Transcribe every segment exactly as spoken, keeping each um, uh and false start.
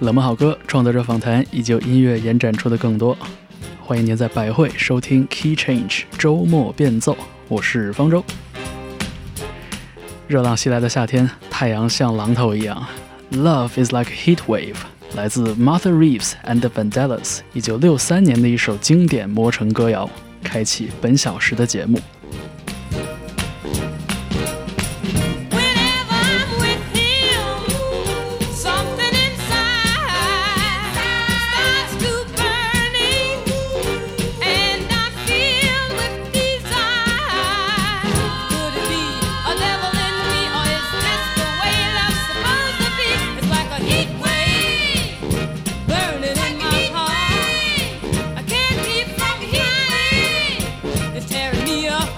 冷门好歌、创作者访谈以及音乐延展出的更多。欢迎您在百汇收听 Key Change 周末变奏，我是方舟。热浪袭来的夏天，太阳像榔头一样。Love is like a heat wave 来自 Martha Reeves and the Vandellas 一九六三年的一首经典摩城歌谣，开启本小时的节目。Yeah.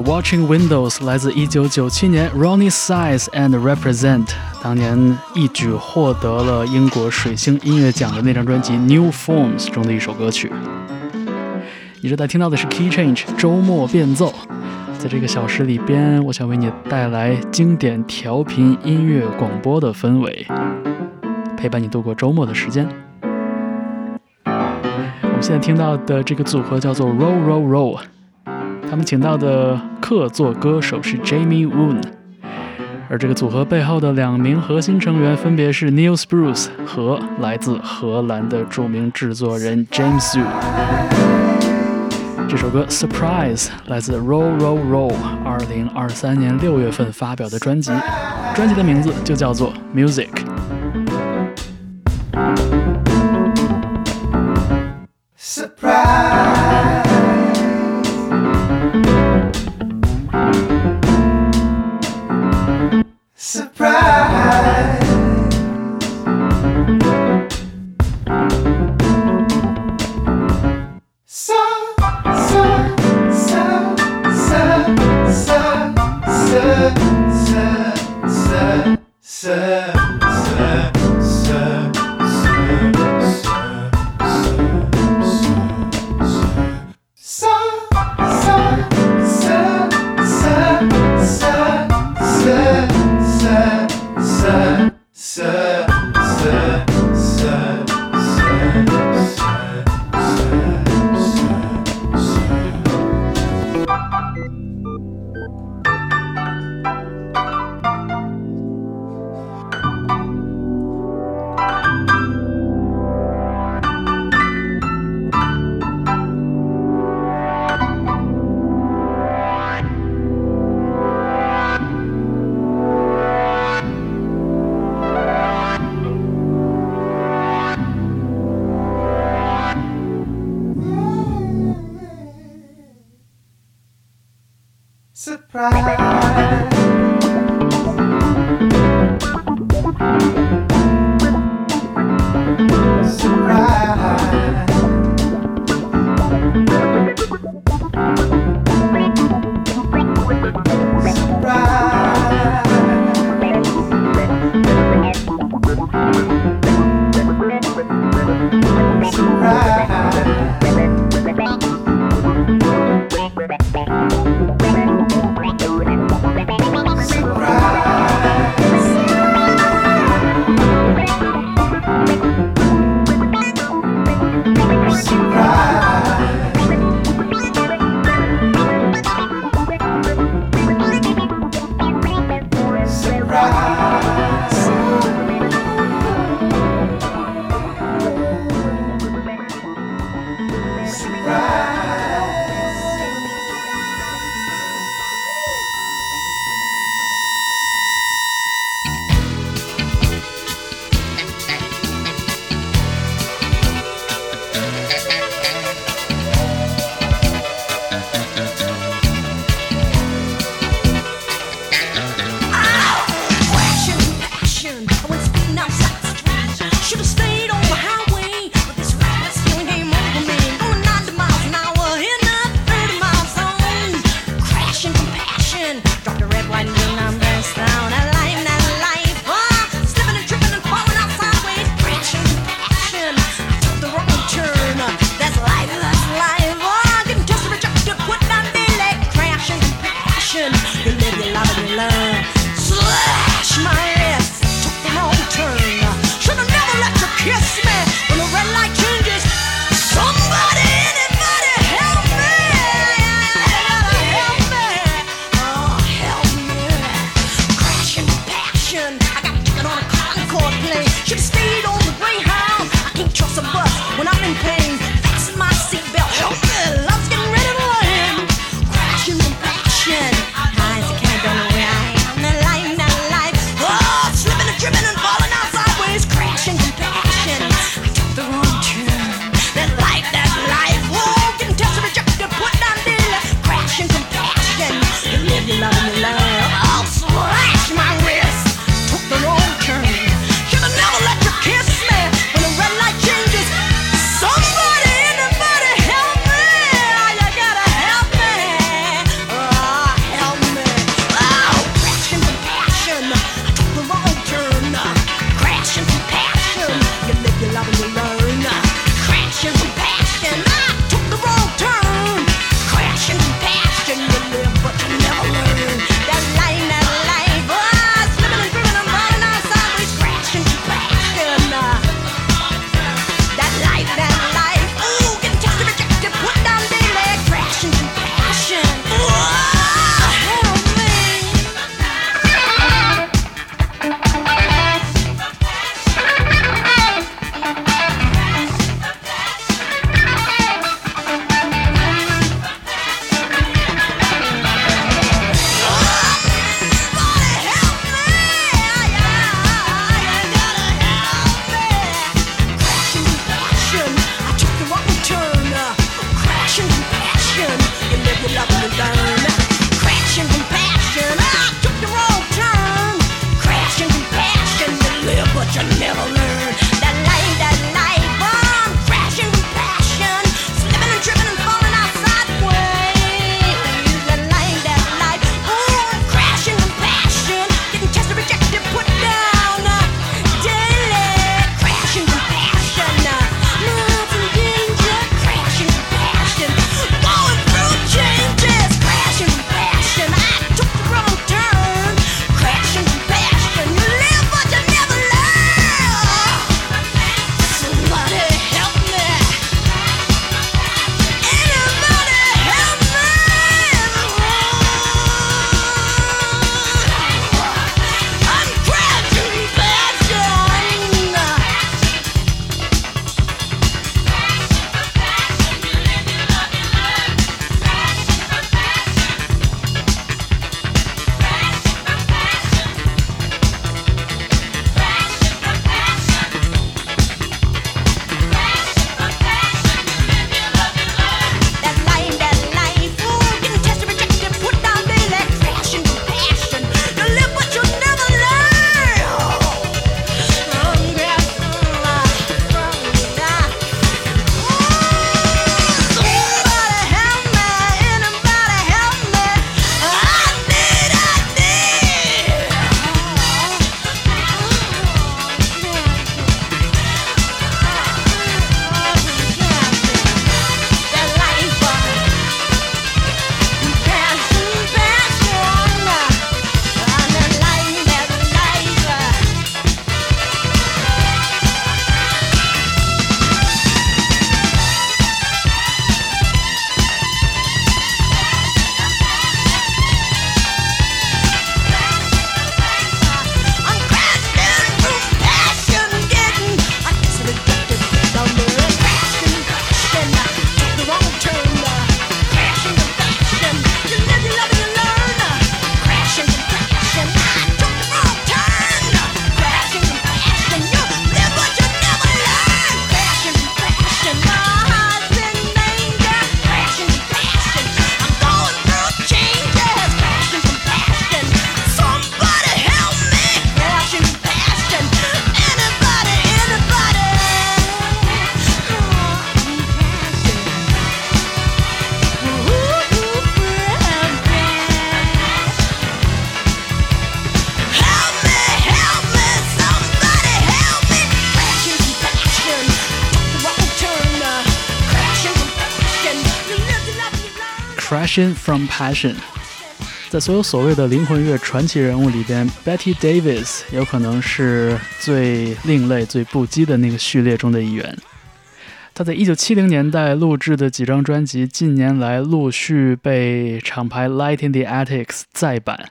Watching Windows 来自一九九七年 Ronnie Size and Represent， 当年一举获得了英国水星音乐奖的那张专辑 New Forms 中的一首歌曲。你正在听到的是 Key Change 周末变奏，在这个小时里边，我想为你带来经典调频音乐广播的氛围，陪伴你度过周末的时间。我们现在听到的这个组合叫做 ROLROLROL，他们请到的客座歌手是 Jamie Woon， 而这个组合背后的两名核心成员分别是 Neil Spruce 和来自荷兰的著名制作人 James z。 这首歌 Surprise 来自 ROLROLROL 二零二三年六月份发表的专辑，专辑的名字就叫做 Music。 Surprise Surprise So, so, so, so, so, so, so, so, so, so.Surprise! Chips speed on the Greyhound. I can't trust a bus when I'm in pain. Fasten my seatbelt. Oh, yeah, love's getting ready to land. Crashing in passion. Eyes I can't go where I am. That life, that life. Oh, slipping and tripping and falling out sideways. Crashing in passion. I took the wrong turn. That life, that life. Oh, getting tested, rejected, put down there. Crashing in passion. You live, you love, you love. Oh, slash my wrist. Took the wrong turn. Passion from Passion， 在所有所谓的灵魂乐传奇人物里边 ，Betty Davis 有可能是最另类、最不羁的那个序列中的一员。她在一九七零年代录制的几张专辑，近年来陆续被厂牌 Light in the Attics 再版，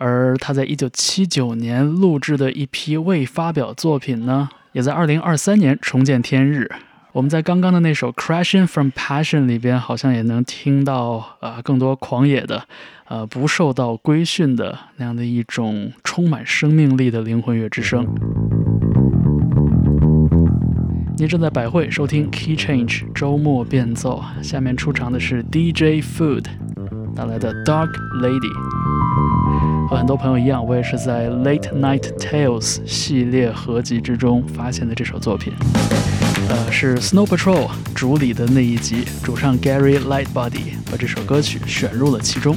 而他在一九七九年录制的一批未发表作品呢，也在二零二三年重见天日。我们在刚刚的那首 Crashin' from Passion 里边好像也能听到、呃、更多狂野的、呃、不受到规训的那样的一种充满生命力的灵魂乐之声。您正在百汇收听 Key Change 周末变奏，下面出场的是 D J Food 带来的 Dark Lady。和很多朋友一样，我也是在 Late Night Tales 系列合集之中发现的这首作品。呃，是 Snow Patrol 主理的那一集，主唱 Gary Lightbody 把这首歌曲选入了其中。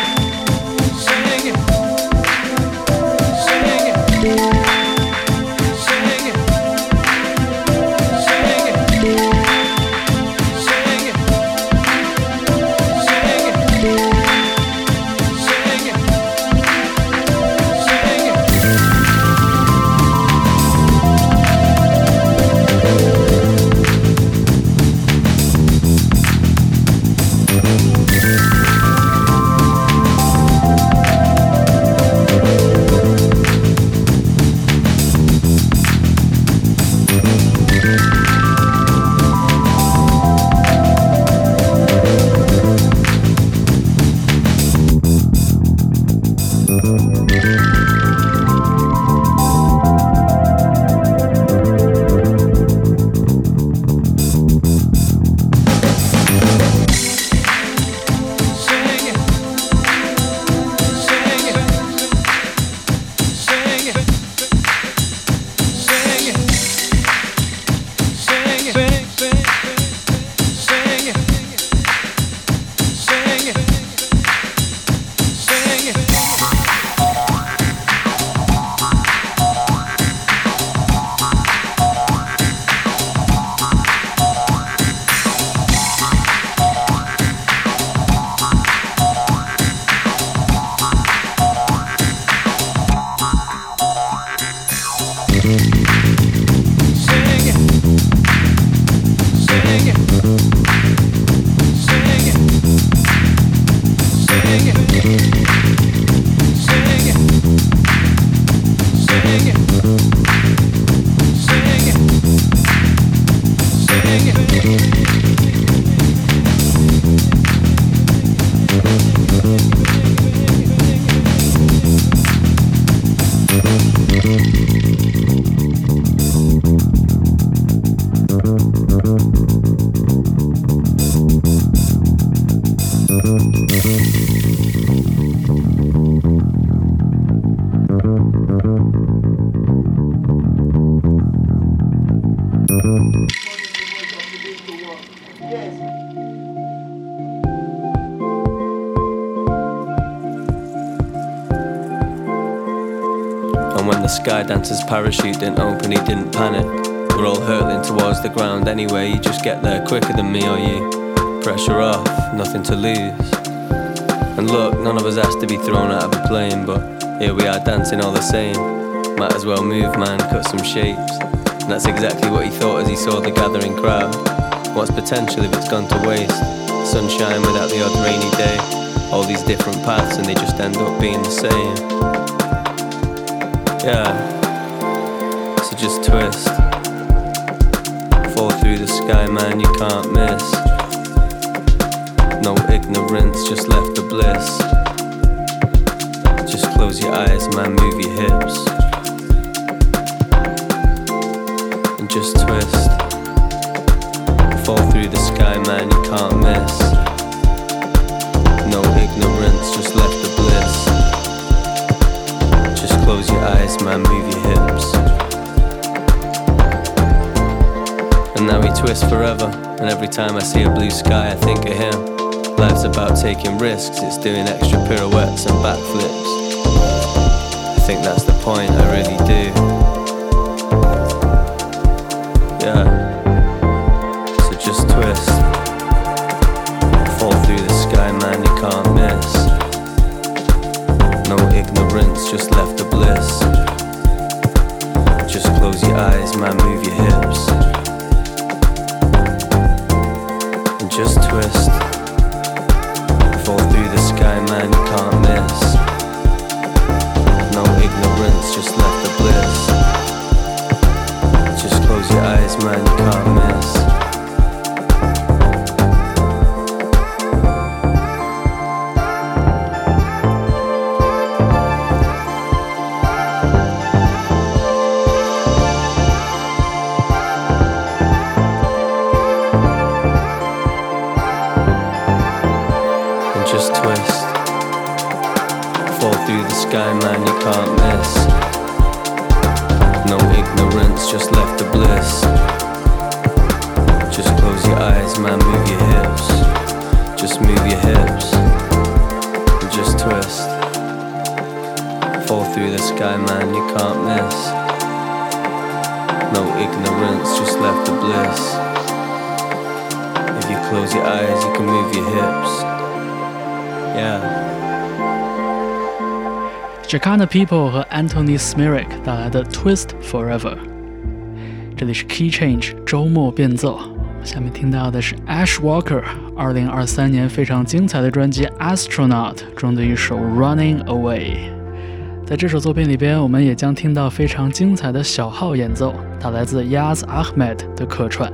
Sky dancer's parachute didn't open, he didn't panic. We're all hurtling towards the ground anyway. You just get there quicker than me or you. Pressure off, nothing to lose. And look, none of us asked to be thrown out of a plane, but here we are dancing all the same. Might as well move, man, cut some shapes. And that's exactly what he thought as he saw the gathering crowd. What's potential if it's gone to waste? Sunshine without the odd rainy day. All these different paths and they just end up being the same. Yeah, just twist. Fall through the sky, man, you can't miss. No ignorance, just left the bliss. Just close your eyes, man, move your hips. And just twist. Fall through the sky, man, you can't miss. No ignorance, just left the bliss. Just close your eyes, man, move your hips. And now we twist forever. And every time I see a blue sky, I think of him. Life's about taking risks, it's doing extra pirouettes and backflips. I think that's the point, I really do. Yeah. Just left the bliss. Just close your eyes, man, move your hips. And just twist. Fall through the sky, man, you can't miss. No ignorance, just left the bliss. Just close your eyes, man, you can't miss. Sky, man, you can't miss. No ignorance, just left the bliss. Just close your eyes, man, move your hips. Just move your hips. Just twist. Fall through the sky, man, you can't miss. No ignorance, just left the bliss. If you close your eyes, you can move your hips. Yeah. Jacana People 和 Antony Szmierek 带来的 Twist Forever。 这里是 Key Change 周末变奏，下面听到的是 Ash Walker 二零二三年非常精彩的专辑 Astronaut 中的一首 Running Away。 在这首作品里边，我们也将听到非常精彩的小号演奏，它来自 Yazz Ahmed 的客串。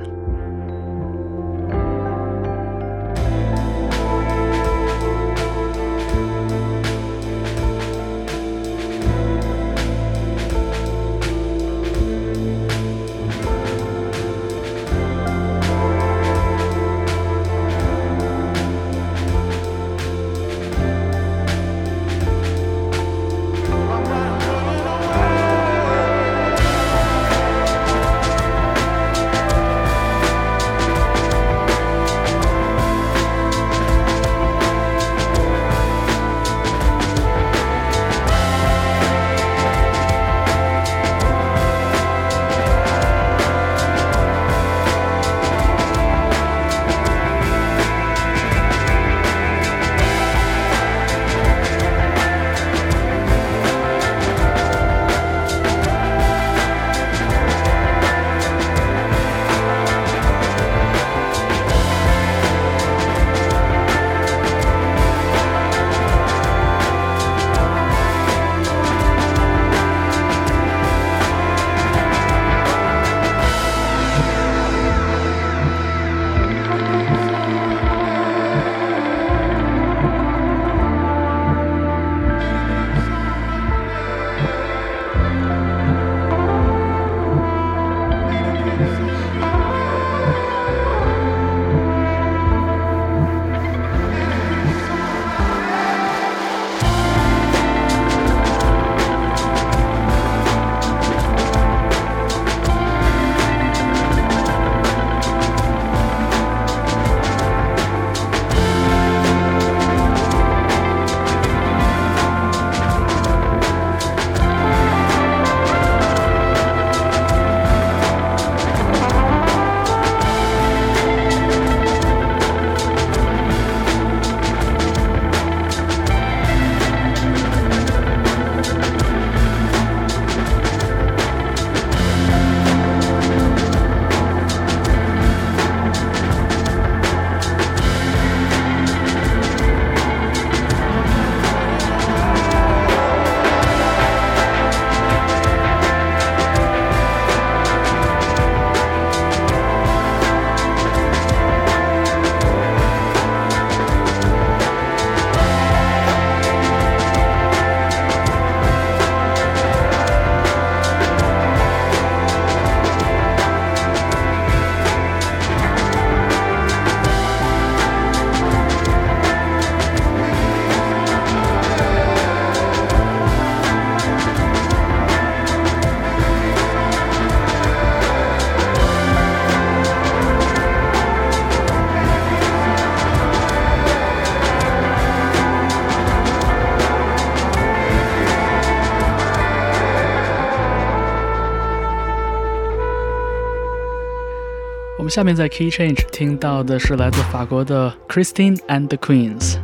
我们下面在 Key Change 听到的是来自法国的 Christine and the Queens。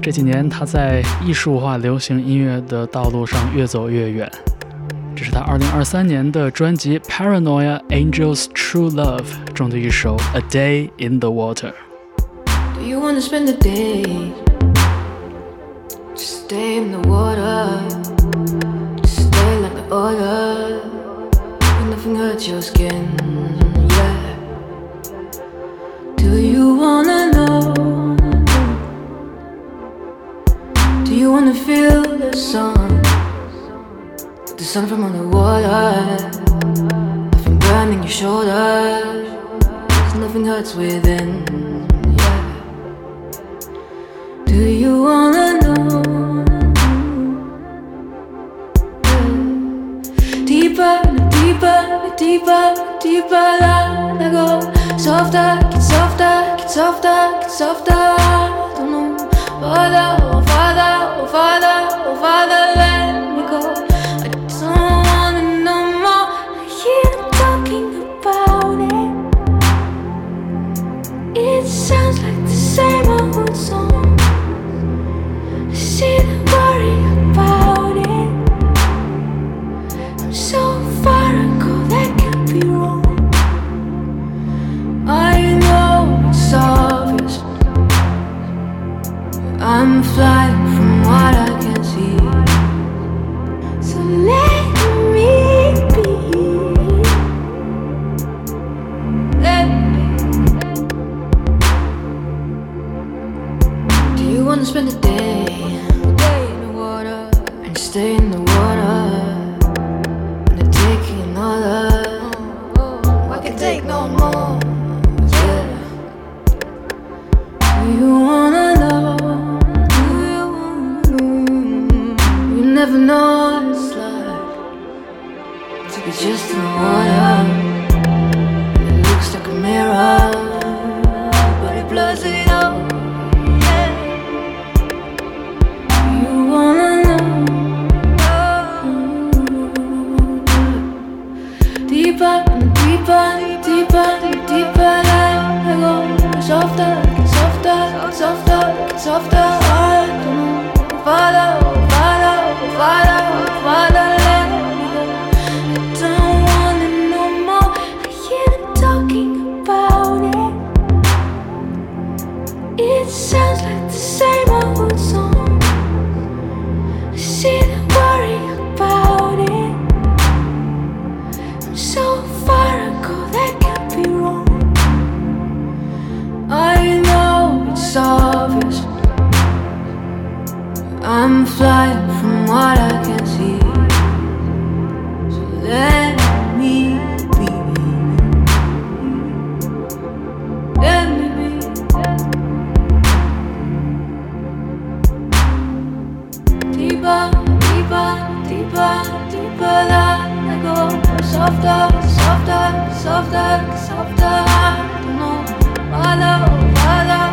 这几年她在艺术化流行音乐的道路上越走越远，这是她二零二三年的专辑 Paranoia Angel's True Love 中的一首 A Day in the Water。 Do you wanna spend the day? Just stay in the water. Just stay like the order. When nothing hurts your skin.Do you wanna know? Do you wanna feel the sun? The sun from on the water. Nothing burning your shoulders. Cause nothing hurts within, yeah. Do you wanna know? Deeper, deeper, deeper, deeper than I go.Softer, get softer, get softer, get softer. I don't know. Father, oh father, oh father, oh father, let me go. I don't wanna know more. I hear them talking about it. It sounds like the same old song. I see the worry about it. I'm so far ago, that can't be wrong.I know it's obvious. I'm flying from what I can see. So let me be. Let me. Do you wanna spend a day, a day in the water, and stay in the water? And they're taking another. I can take no more.Do you wanna know? Do you wanna know? You never know what it's like to be just in the water. It looks like a mirror, but it blurs it out. Do you wanna know? Deeper and deeper, deeper, deeper I go, softer.Softer, softer, I don't know. Father, oh father, oh father, oh father, let me go. I don't wanna know more. I hear them talking about it. It sounds like the same old song. I see them worry about it. I'm so far ago, that can't be wrong. I knowIt's obvious. I'm flying from what I can see. So let me be. Let me be. Deeper, deeper, deeper, deeper than I go. Softer, softer, softer, softer. I don't know. Father, oh father.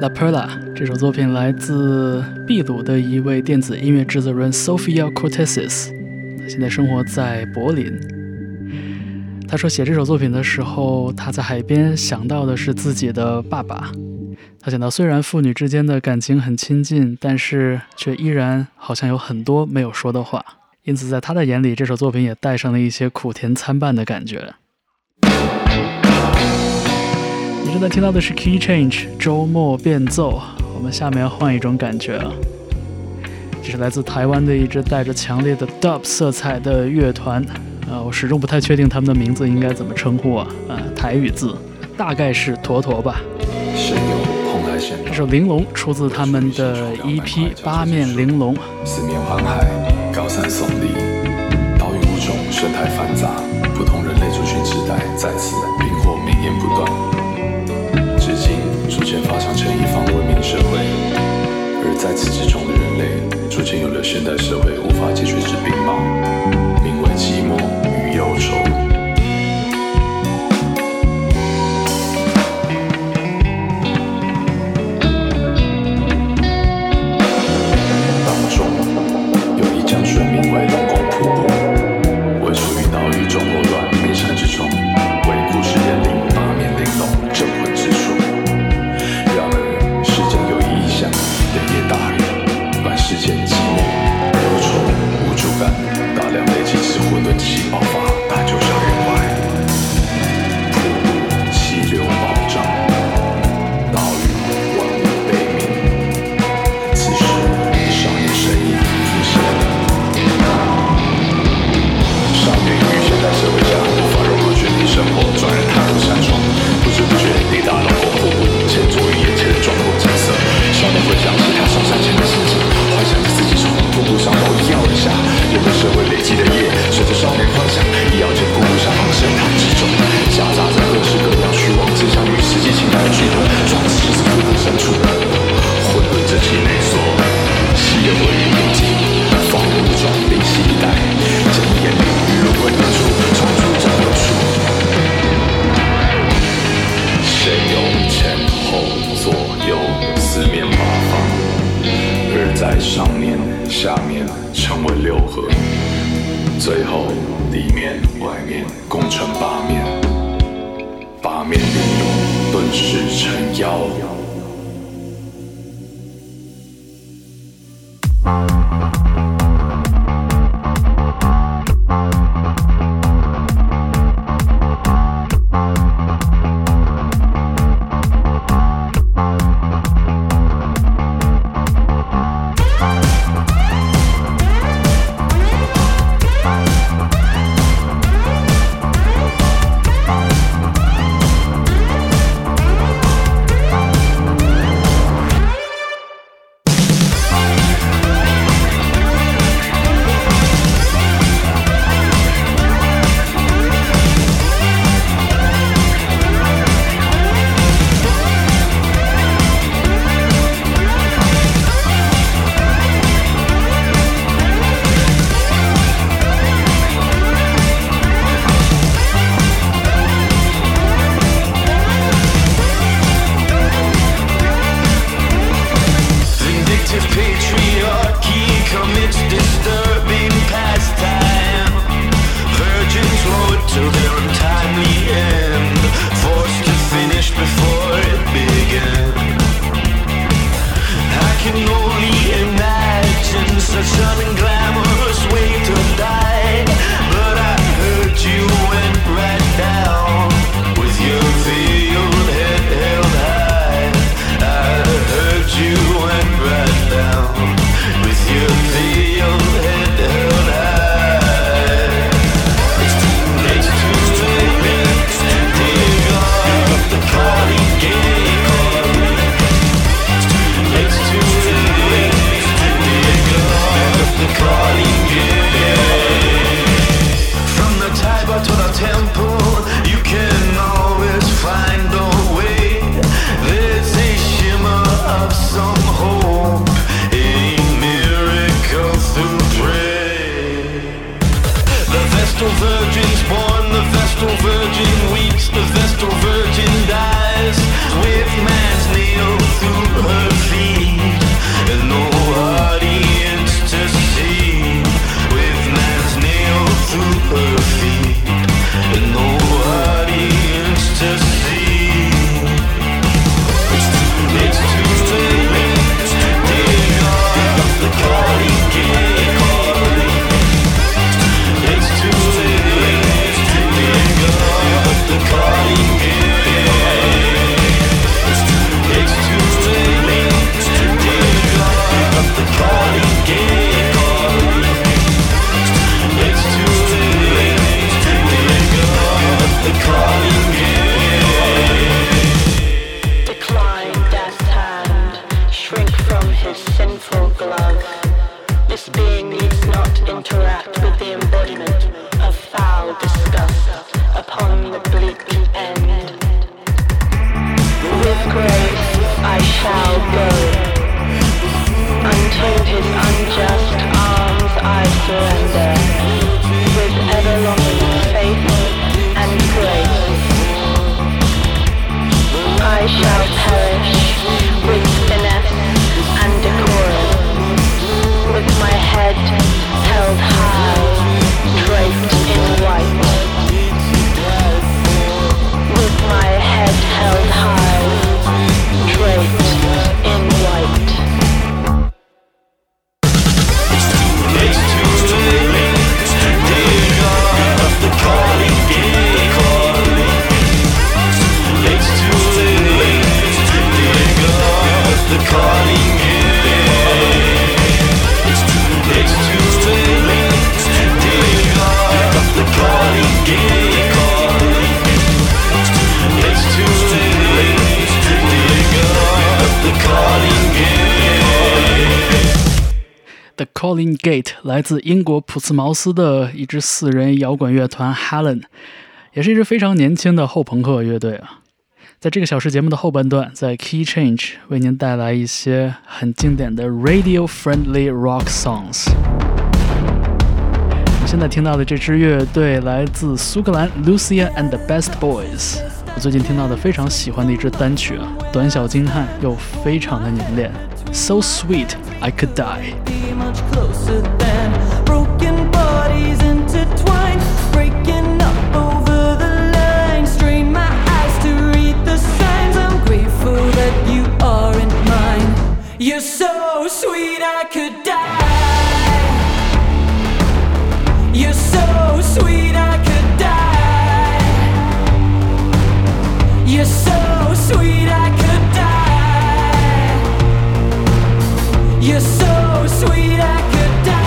La Perla 这首作品来自秘鲁的一位电子音乐制作人 Sofia Kourtesis， 现在生活在柏林。他说写这首作品的时候，他在海边想到的是自己的爸爸。他想到虽然父女之间的感情很亲近，但是却依然好像有很多没有说的话，因此在他的眼里，这首作品也带上了一些苦甜参半的感觉。你正在听到的是 Key Change 周末变奏，我们下面要换一种感觉了。这是来自台湾的一支带着强烈的 dub 色彩的乐团，呃，我始终不太确定他们的名字应该怎么称呼啊，呃，台语字大概是坨坨吧。这首《玲珑》出自他们的 E P《八面玲珑》。四面环海，高山耸立，岛屿物种生态繁杂，不同人类族群之代在此冰火绵延不断。至今逐渐发展成一方文明社会，而在此之中的人类逐渐有了现代社会无法解决之病猫，名为寂寞与忧愁。The Vestal Virgin dies with man's nail through embodiment of foul disgust upon the bleak end. With grace I shall go, unto his unjust arms I surrender, with ever-longing faith and grace. I shall perish with finesse and decorum, with my head held high, draped in white. With my head held high, draped in white. It's too late to dig up the calling, the calling. It's too late to dig up the calling. It's too late to dig up the calling, the calling. It's too late to dig up the calling gate. The Calling Gate 来自英国普茨茅斯的一支四人摇滚乐团 Helen， 也是一支非常年轻的后朋克乐队啊。在这个小时节目的后半段，在 Key Change 为您带来一些很经典的 radio-friendly rock songs。你现在听到的这支乐队来自苏格兰 Lucia and the Best Boys， 我最近听到的非常喜欢的一支单曲啊，短小精悍又非常的凝练。So Sweet I Could Die。That you aren't mine. You're so sweet I could die. You're so sweet I could die. You're so sweet I could die. You're so sweet I could die.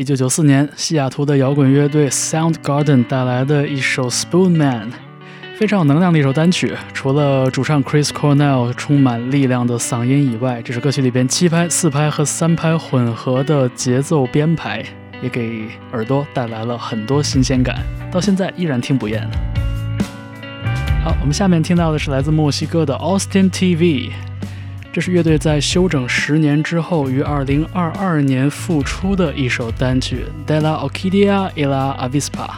一九九四年西雅图的摇滚乐队 Soundgarden 带来的一首 Spoonman， 非常有能量的一首单曲，除了主唱 Chris Cornell 充满力量的嗓音以外，这首歌曲里边七拍、四拍和三拍混合的节奏编排也给耳朵带来了很多新鲜感，到现在依然听不厌。好，我们下面听到的是来自墨西哥的 Austin T V， 这是乐队在休整十年之后于二零二二年复出的一首单曲 De la Orquídea y la Avispa。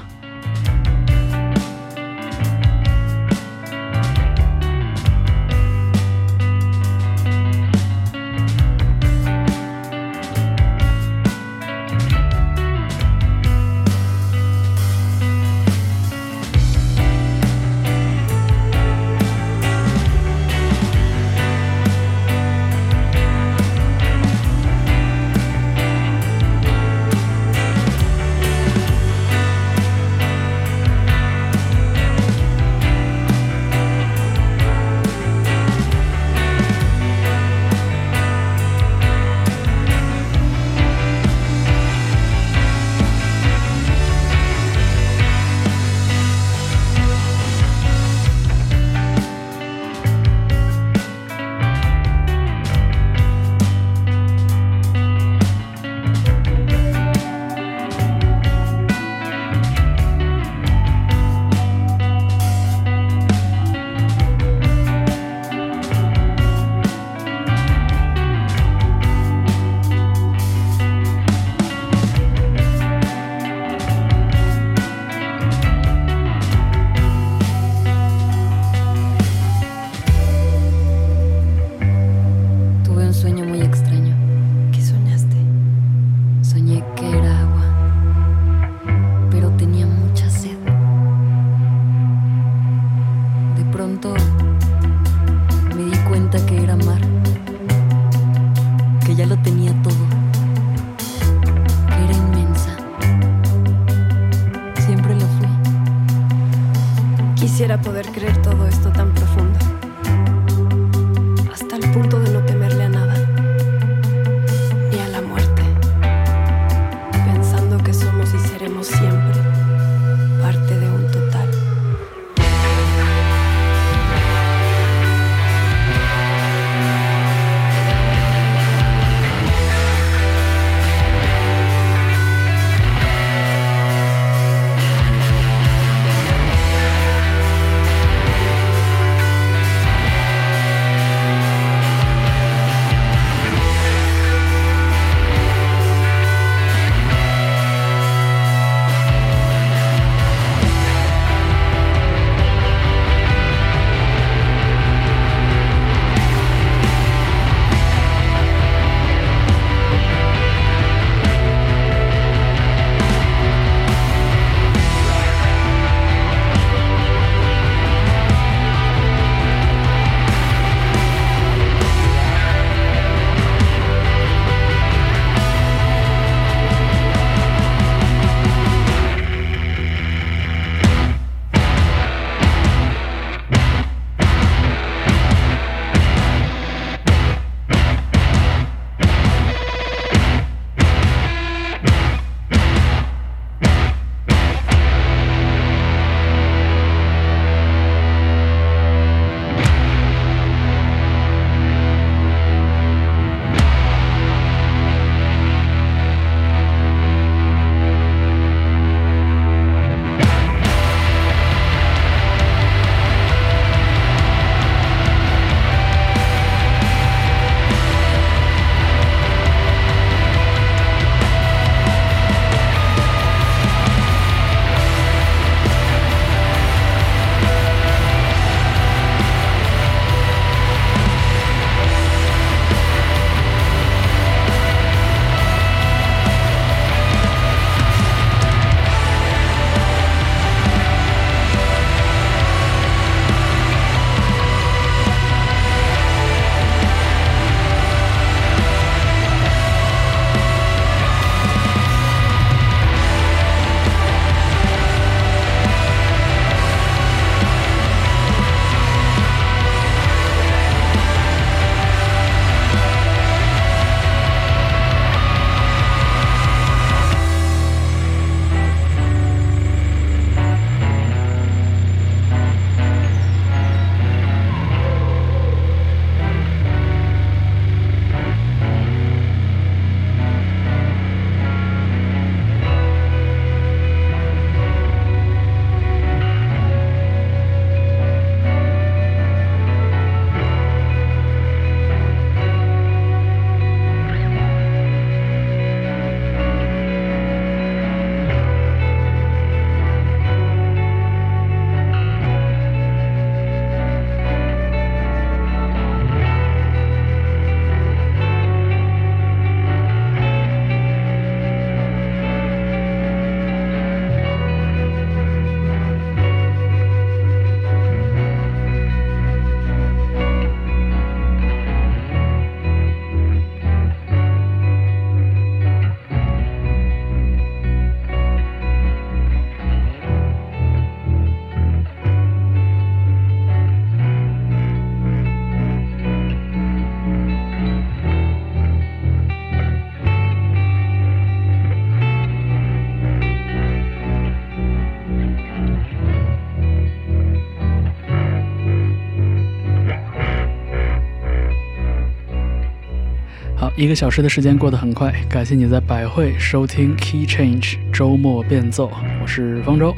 好，一个小时的时间过得很快，感谢你在百汇收听 Key Change 周末变奏，我是方舟。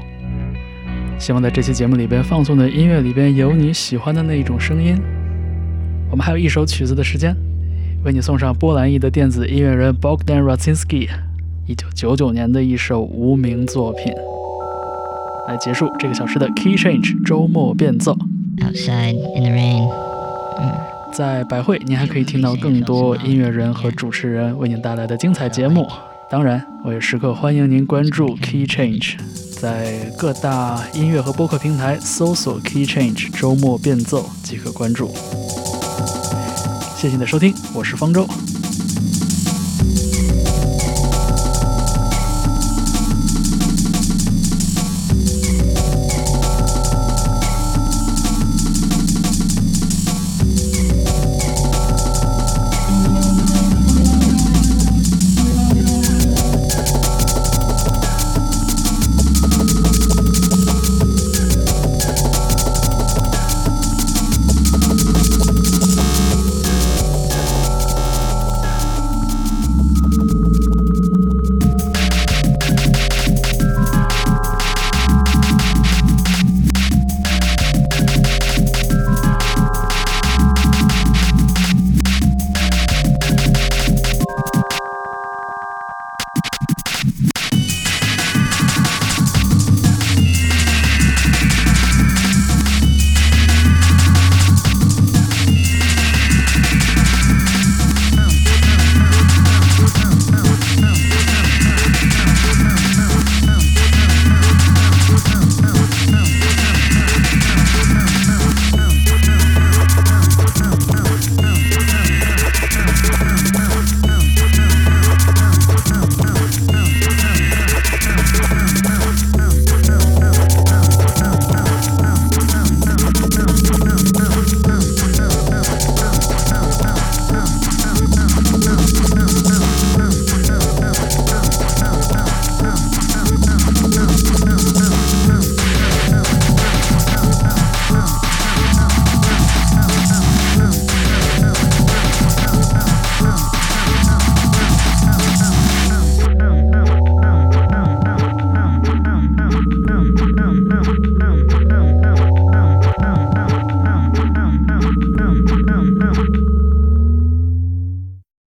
希望在这期节目里边放送的音乐里边有你喜欢的那一种声音。我们还有一首曲子的时间，为你送上波兰裔的电子音乐人 Bogdan Racinski 一九九九年的一首无名作品，来结束这个小时的 Key Change 周末变奏。 Outside in the rain、嗯在百汇您还可以听到更多音乐人和主持人为您带来的精彩节目，当然我也时刻欢迎您关注 Key Change， 在各大音乐和播客平台搜索 Key Change 周末变奏即可关注。谢谢你的收听，我是方舟，